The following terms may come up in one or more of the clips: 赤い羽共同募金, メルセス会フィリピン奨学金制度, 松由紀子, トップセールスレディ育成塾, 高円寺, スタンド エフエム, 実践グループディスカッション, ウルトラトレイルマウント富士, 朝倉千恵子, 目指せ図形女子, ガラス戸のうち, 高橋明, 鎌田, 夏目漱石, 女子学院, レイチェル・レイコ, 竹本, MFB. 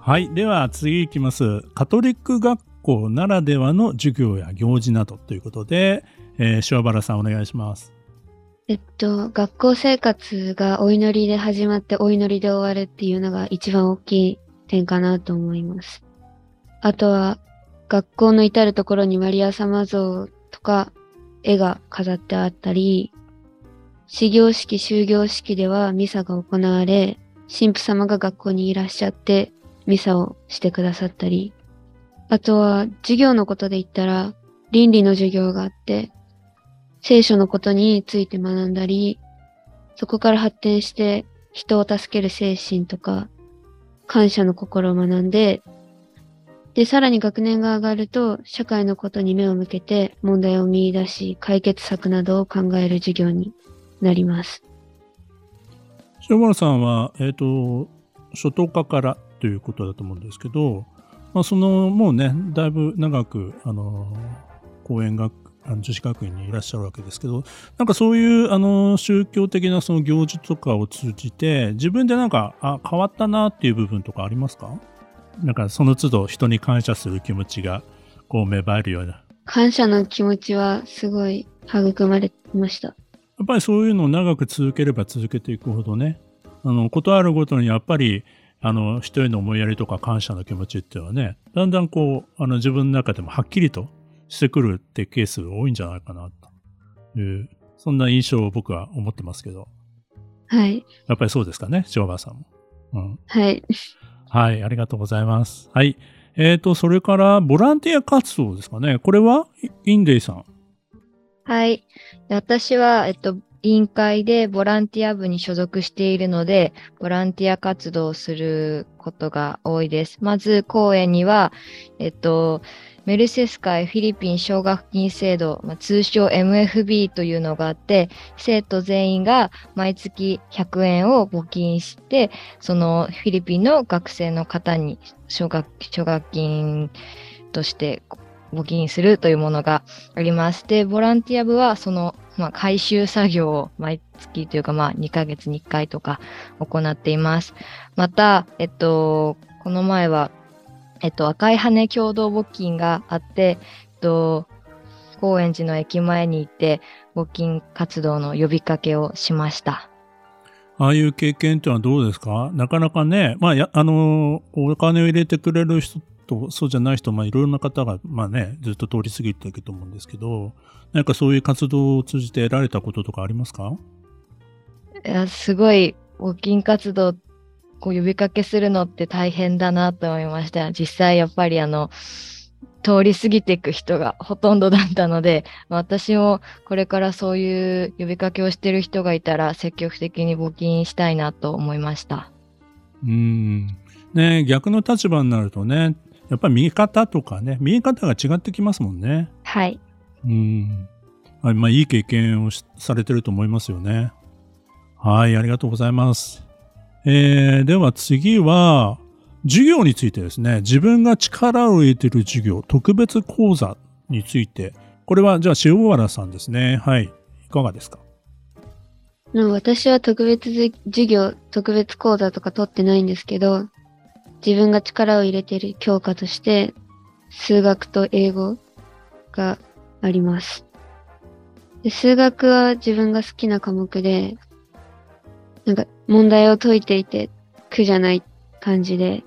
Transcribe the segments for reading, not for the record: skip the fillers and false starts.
はい、では次いきます。カトリック学校ならではの授業や行事などということで、塩原さんお願いします。学校生活がお祈りで始まってお祈りで終わるっていうのが一番大きい点かなと思います。あとは学校の至るところにマリア様像とか絵が飾ってあったり、始業式終業式ではミサが行われ、神父様が学校にいらっしゃってミサをしてくださったり、あとは授業のことで言ったら倫理の授業があって、聖書のことについて学んだり、そこから発展して人を助ける精神とか、感謝の心を学んで、で、さらに学年が上がると社会のことに目を向けて問題を見出し、解決策などを考える授業になります。塩原さんは、初等科からということだと思うんですけど、そのもうねだいぶ長く女子学院にいらっしゃるわけですけど、なんかそういう宗教的なその行事とかを通じて自分でなんか変わったなっていう部分とかありますか？なんかその都度人に感謝する気持ちがこう芽生えるような。感謝の気持ちはすごい育まれました。やっぱりそういうのを長く続ければ続けていくほどね、ことあるごとにやっぱり人への思いやりとか感謝の気持ちっていうのはね、だんだんこう自分の中でもはっきりとしてくるってケースが多いんじゃないかなというそんな印象を僕は思ってますけど、はい、やっぱりそうですかね、塩原さんも、うん、はいはい、ありがとうございます。はい、それからボランティア活動ですかね、これはインデイさん。はい、私は委員会でボランティア部に所属しているので、ボランティア活動をすることが多いです。まず、公園には、メルセス会フィリピン奨学金制度、通称 MFB というのがあって、生徒全員が毎月100円を募金して、そのフィリピンの学生の方に奨学金として募金するというものがあります。で、ボランティア部はその回収作業を毎月というか2ヶ月に1回とか行っています。また、この前は、赤い羽共同募金があって、高円寺の駅前に行って募金活動の呼びかけをしました。ああいう経験というのはどうですか？なかなかね、お金を入れてくれる人とそうじゃない人、いろいろな方が、ずっと通り過ぎていくと思うんですけど、なんかそういう活動を通じて得られたこととかありますか？いや、すごい募金活動こう呼びかけするのって大変だなと思いました。実際やっぱり通り過ぎていく人がほとんどだったので、私もこれからそういう呼びかけをしている人がいたら積極的に募金したいなと思いました。ね、逆の立場になるとね、やっぱり見え方とかね、見え方が違ってきますもんね。はい。いい経験をされてると思いますよね。はい、ありがとうございます。では次は、授業についてですね、自分が力を入れている授業、特別講座について、これはじゃあ塩原さんですね。はい、いかがですか？私は特別授業、特別講座とか取ってないんですけど、自分が力を入れている教科として数学と英語があります。で、数学は自分が好きな科目で、なんか問題を解いていて苦じゃない感じで、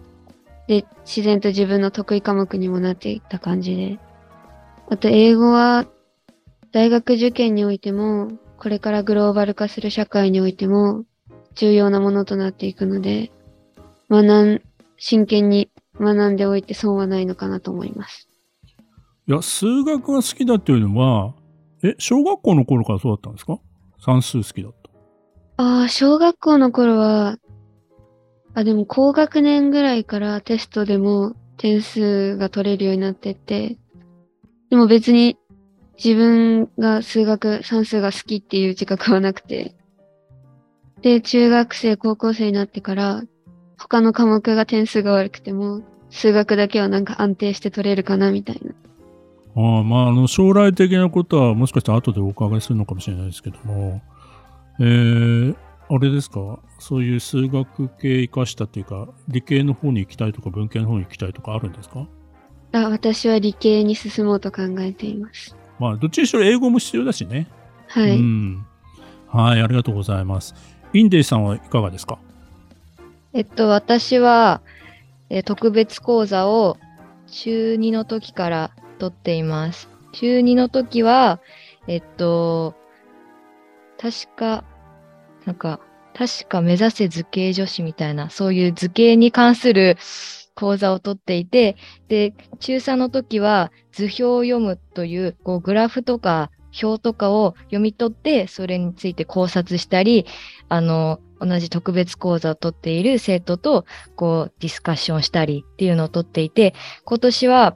で、自然と自分の得意科目にもなっていった感じで、あと英語は大学受験においても、これからグローバル化する社会においても重要なものとなっていくので、真剣に学んでおいて損はないのかなと思います。いや、数学が好きだっていうのは、小学校の頃からそうだったんですか？算数好きだった。小学校の頃はあ、でも高学年ぐらいからテストでも点数が取れるようになってて、でも別に自分が算数が好きっていう自覚はなくて、で、中学生、高校生になってから他の科目が点数が悪くても数学だけはなんか安定して取れるかなみたいな。将来的なことはもしかしたら後でお伺いするのかもしれないですけども、あれですか、そういう数学系生かしたっていうか、理系の方に行きたいとか文系の方に行きたいとかあるんですか？私は理系に進もうと考えています。どっちにしろ英語も必要だしね。はい、うん、はい、ありがとうございます。インデイさんはいかがですか？私は特別講座を中2の時から取っています。中2の時は確か目指せ図形女子みたいな、そういう図形に関する講座を取っていて、で、中3の時は図表を読むという、こうグラフとか表とかを読み取って、それについて考察したり、同じ特別講座を取っている生徒とこうディスカッションしたりっていうのを取っていて、今年は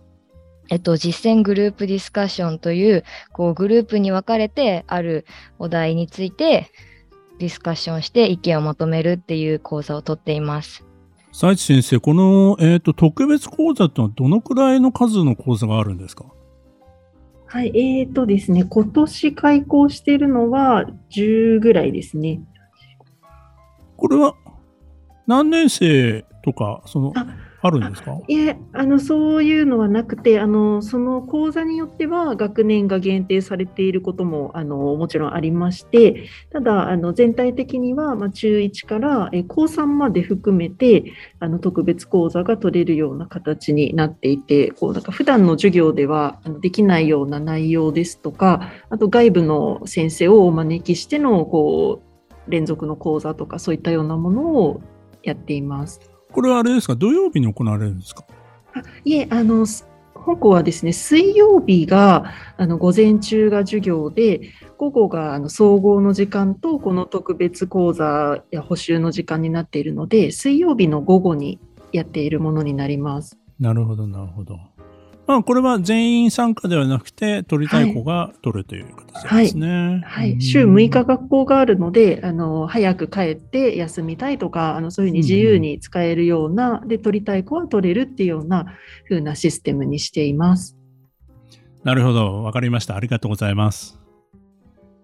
実践グループディスカッションという、こうグループに分かれてあるお題についてディスカッションして意見をまとめるっていう講座を取っています。斉地先生、この、特別講座ってのはどのくらいの数の講座があるんですか？はい、ですね、今年開講しているのは10ぐらいですね。これは何年生とかあるんですか？いえ、そういうのはなくて、その講座によっては学年が限定されていることももちろんありまして、ただ全体的には、中1から高3まで含めて特別講座が取れるような形になっていて、こうなんか普段の授業ではできないような内容ですとか、あと外部の先生をお招きしてのこう連続の講座とか、そういったようなものをやっています。これはあれですか、土曜日に行われるんですか？いえ、本校はですね、水曜日が午前中が授業で、午後が総合の時間とこの特別講座や補習の時間になっているので、水曜日の午後にやっているものになります。なるほどなるほど。これは全員参加ではなくて、取りたい子が取るという形ですね。はいはいはい、週6日学校があるので、早く帰って休みたいとか、そういうふうに自由に使えるような、で、取りたい子は取れるっていうような風なシステムにしています。なるほど、わかりました。ありがとうございます。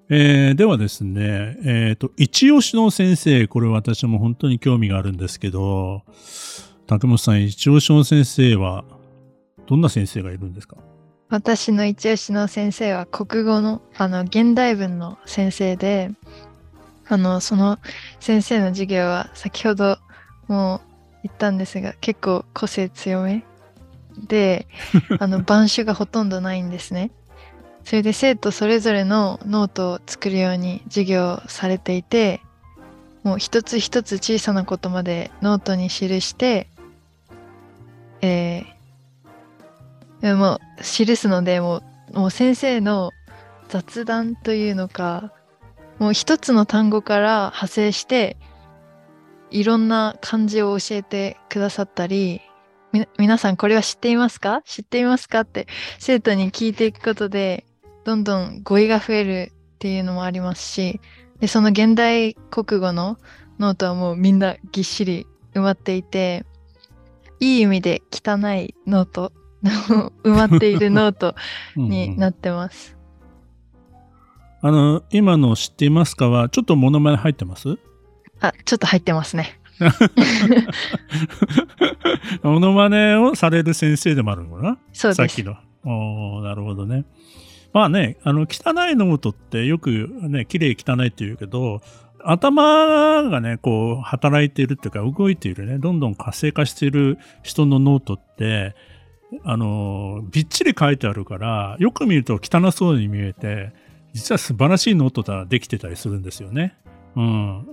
ではですね、一押しの先生、これ私も本当に興味があるんですけど、竹本さん、一押しの先生は、どんな先生がいるんですか？私の一押しの先生は国語の、現代文の先生で、その先生の授業は先ほども言ったんですが、結構個性強めで、板書がほとんどないんですね。それで生徒それぞれのノートを作るように授業されていて、もう一つ一つ小さなことまでノートに記して、もう記すので、もう先生の雑談というのか、もう一つの単語から派生していろんな漢字を教えてくださったり、皆さんこれは知っていますか？知っていますか？って生徒に聞いていくことで、どんどん語彙が増えるっていうのもありますし、で、その現代国語のノートはもうみんなぎっしり埋まっていて、いい意味で汚いノート埋まっているノートになってます。うんうん、今の知っていますかはちょっとモノマネ入ってます？ちょっと入ってますね。モノマネをされる先生でもあるのかな？そうです。さっきの。なるほどね。まあね、汚いノートってよくね、綺麗汚いって言うけど、頭がね、こう働いているっていうか動いているね、どんどん活性化している人のノートって。びっちり書いてあるから、よく見ると汚そうに見えて、実は素晴らしいノートができてたりするんですよね。人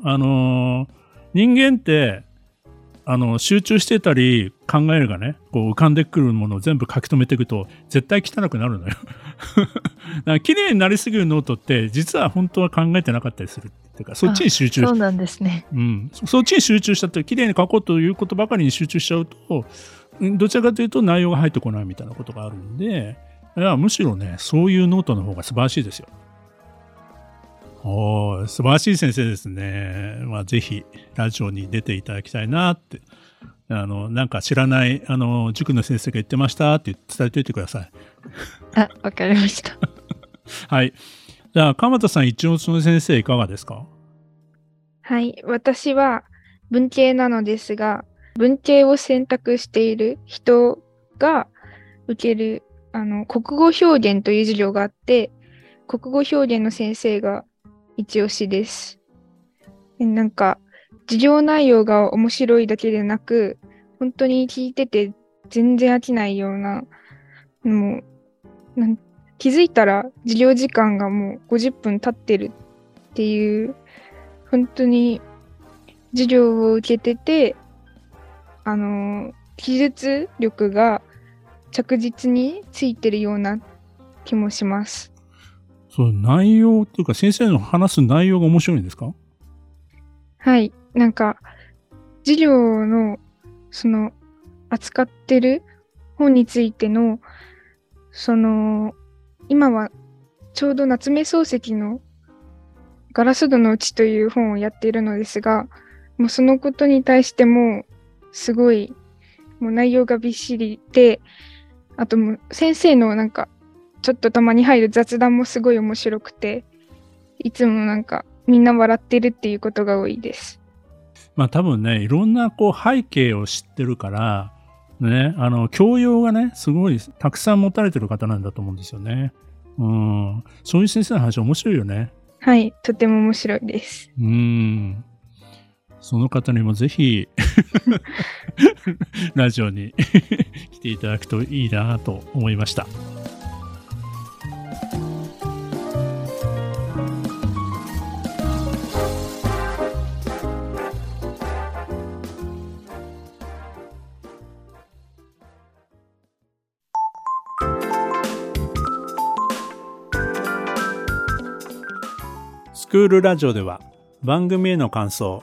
間って集中してたり考えがねこう浮かんでくるものを全部書き留めていくと絶対汚くなるのよだから綺麗になりすぎるノートって実は本当は考えてなかったりするっていうか、そっちに集中そうなんですね、うん、そっちに集中したと綺麗に書こうということばかりに集中しちゃうとどちらかというと内容が入ってこないみたいなことがあるんで、いやむしろねそういうノートの方が素晴らしいですよ。おー、素晴らしい先生ですね。まあ、ぜひラジオに出ていただきたいなって、なんか知らない塾の先生が言ってましたって伝えておいてください。あ、わかりましたはい、じゃあ鎌田さん一応その先生いかがですか？はい、私は文系なのですが、文系を選択している人が受ける国語表現という授業があって、国語表現の先生が一押しです。なんか授業内容が面白いだけでなく、本当に聞いてて全然飽きないような、もう気づいたら授業時間がもう50分経ってるっていう、本当に授業を受けてて、記述力が着実についてるような気もします。そう、内容というか先生の話す内容が面白いんですか？はい、なんか授業のその扱ってる本についての今はちょうど夏目漱石のガラス戸のうちという本をやっているのですが、もうそのことに対してもすごいもう内容がびっしりで、あともう先生のなんかちょっとたまに入る雑談もすごい面白くて、いつもなんかみんな笑ってるっていうことが多いです。まあ多分ね、いろんなこう背景を知ってるから、ね、教養がね、すごいたくさん持たれてる方なんだと思うんですよね。うん、そういう先生の話面白いよね。はい、とても面白いです。うん。その方にもぜひラジオに来ていただくといいなと思いました。スクールラジオでは番組への感想、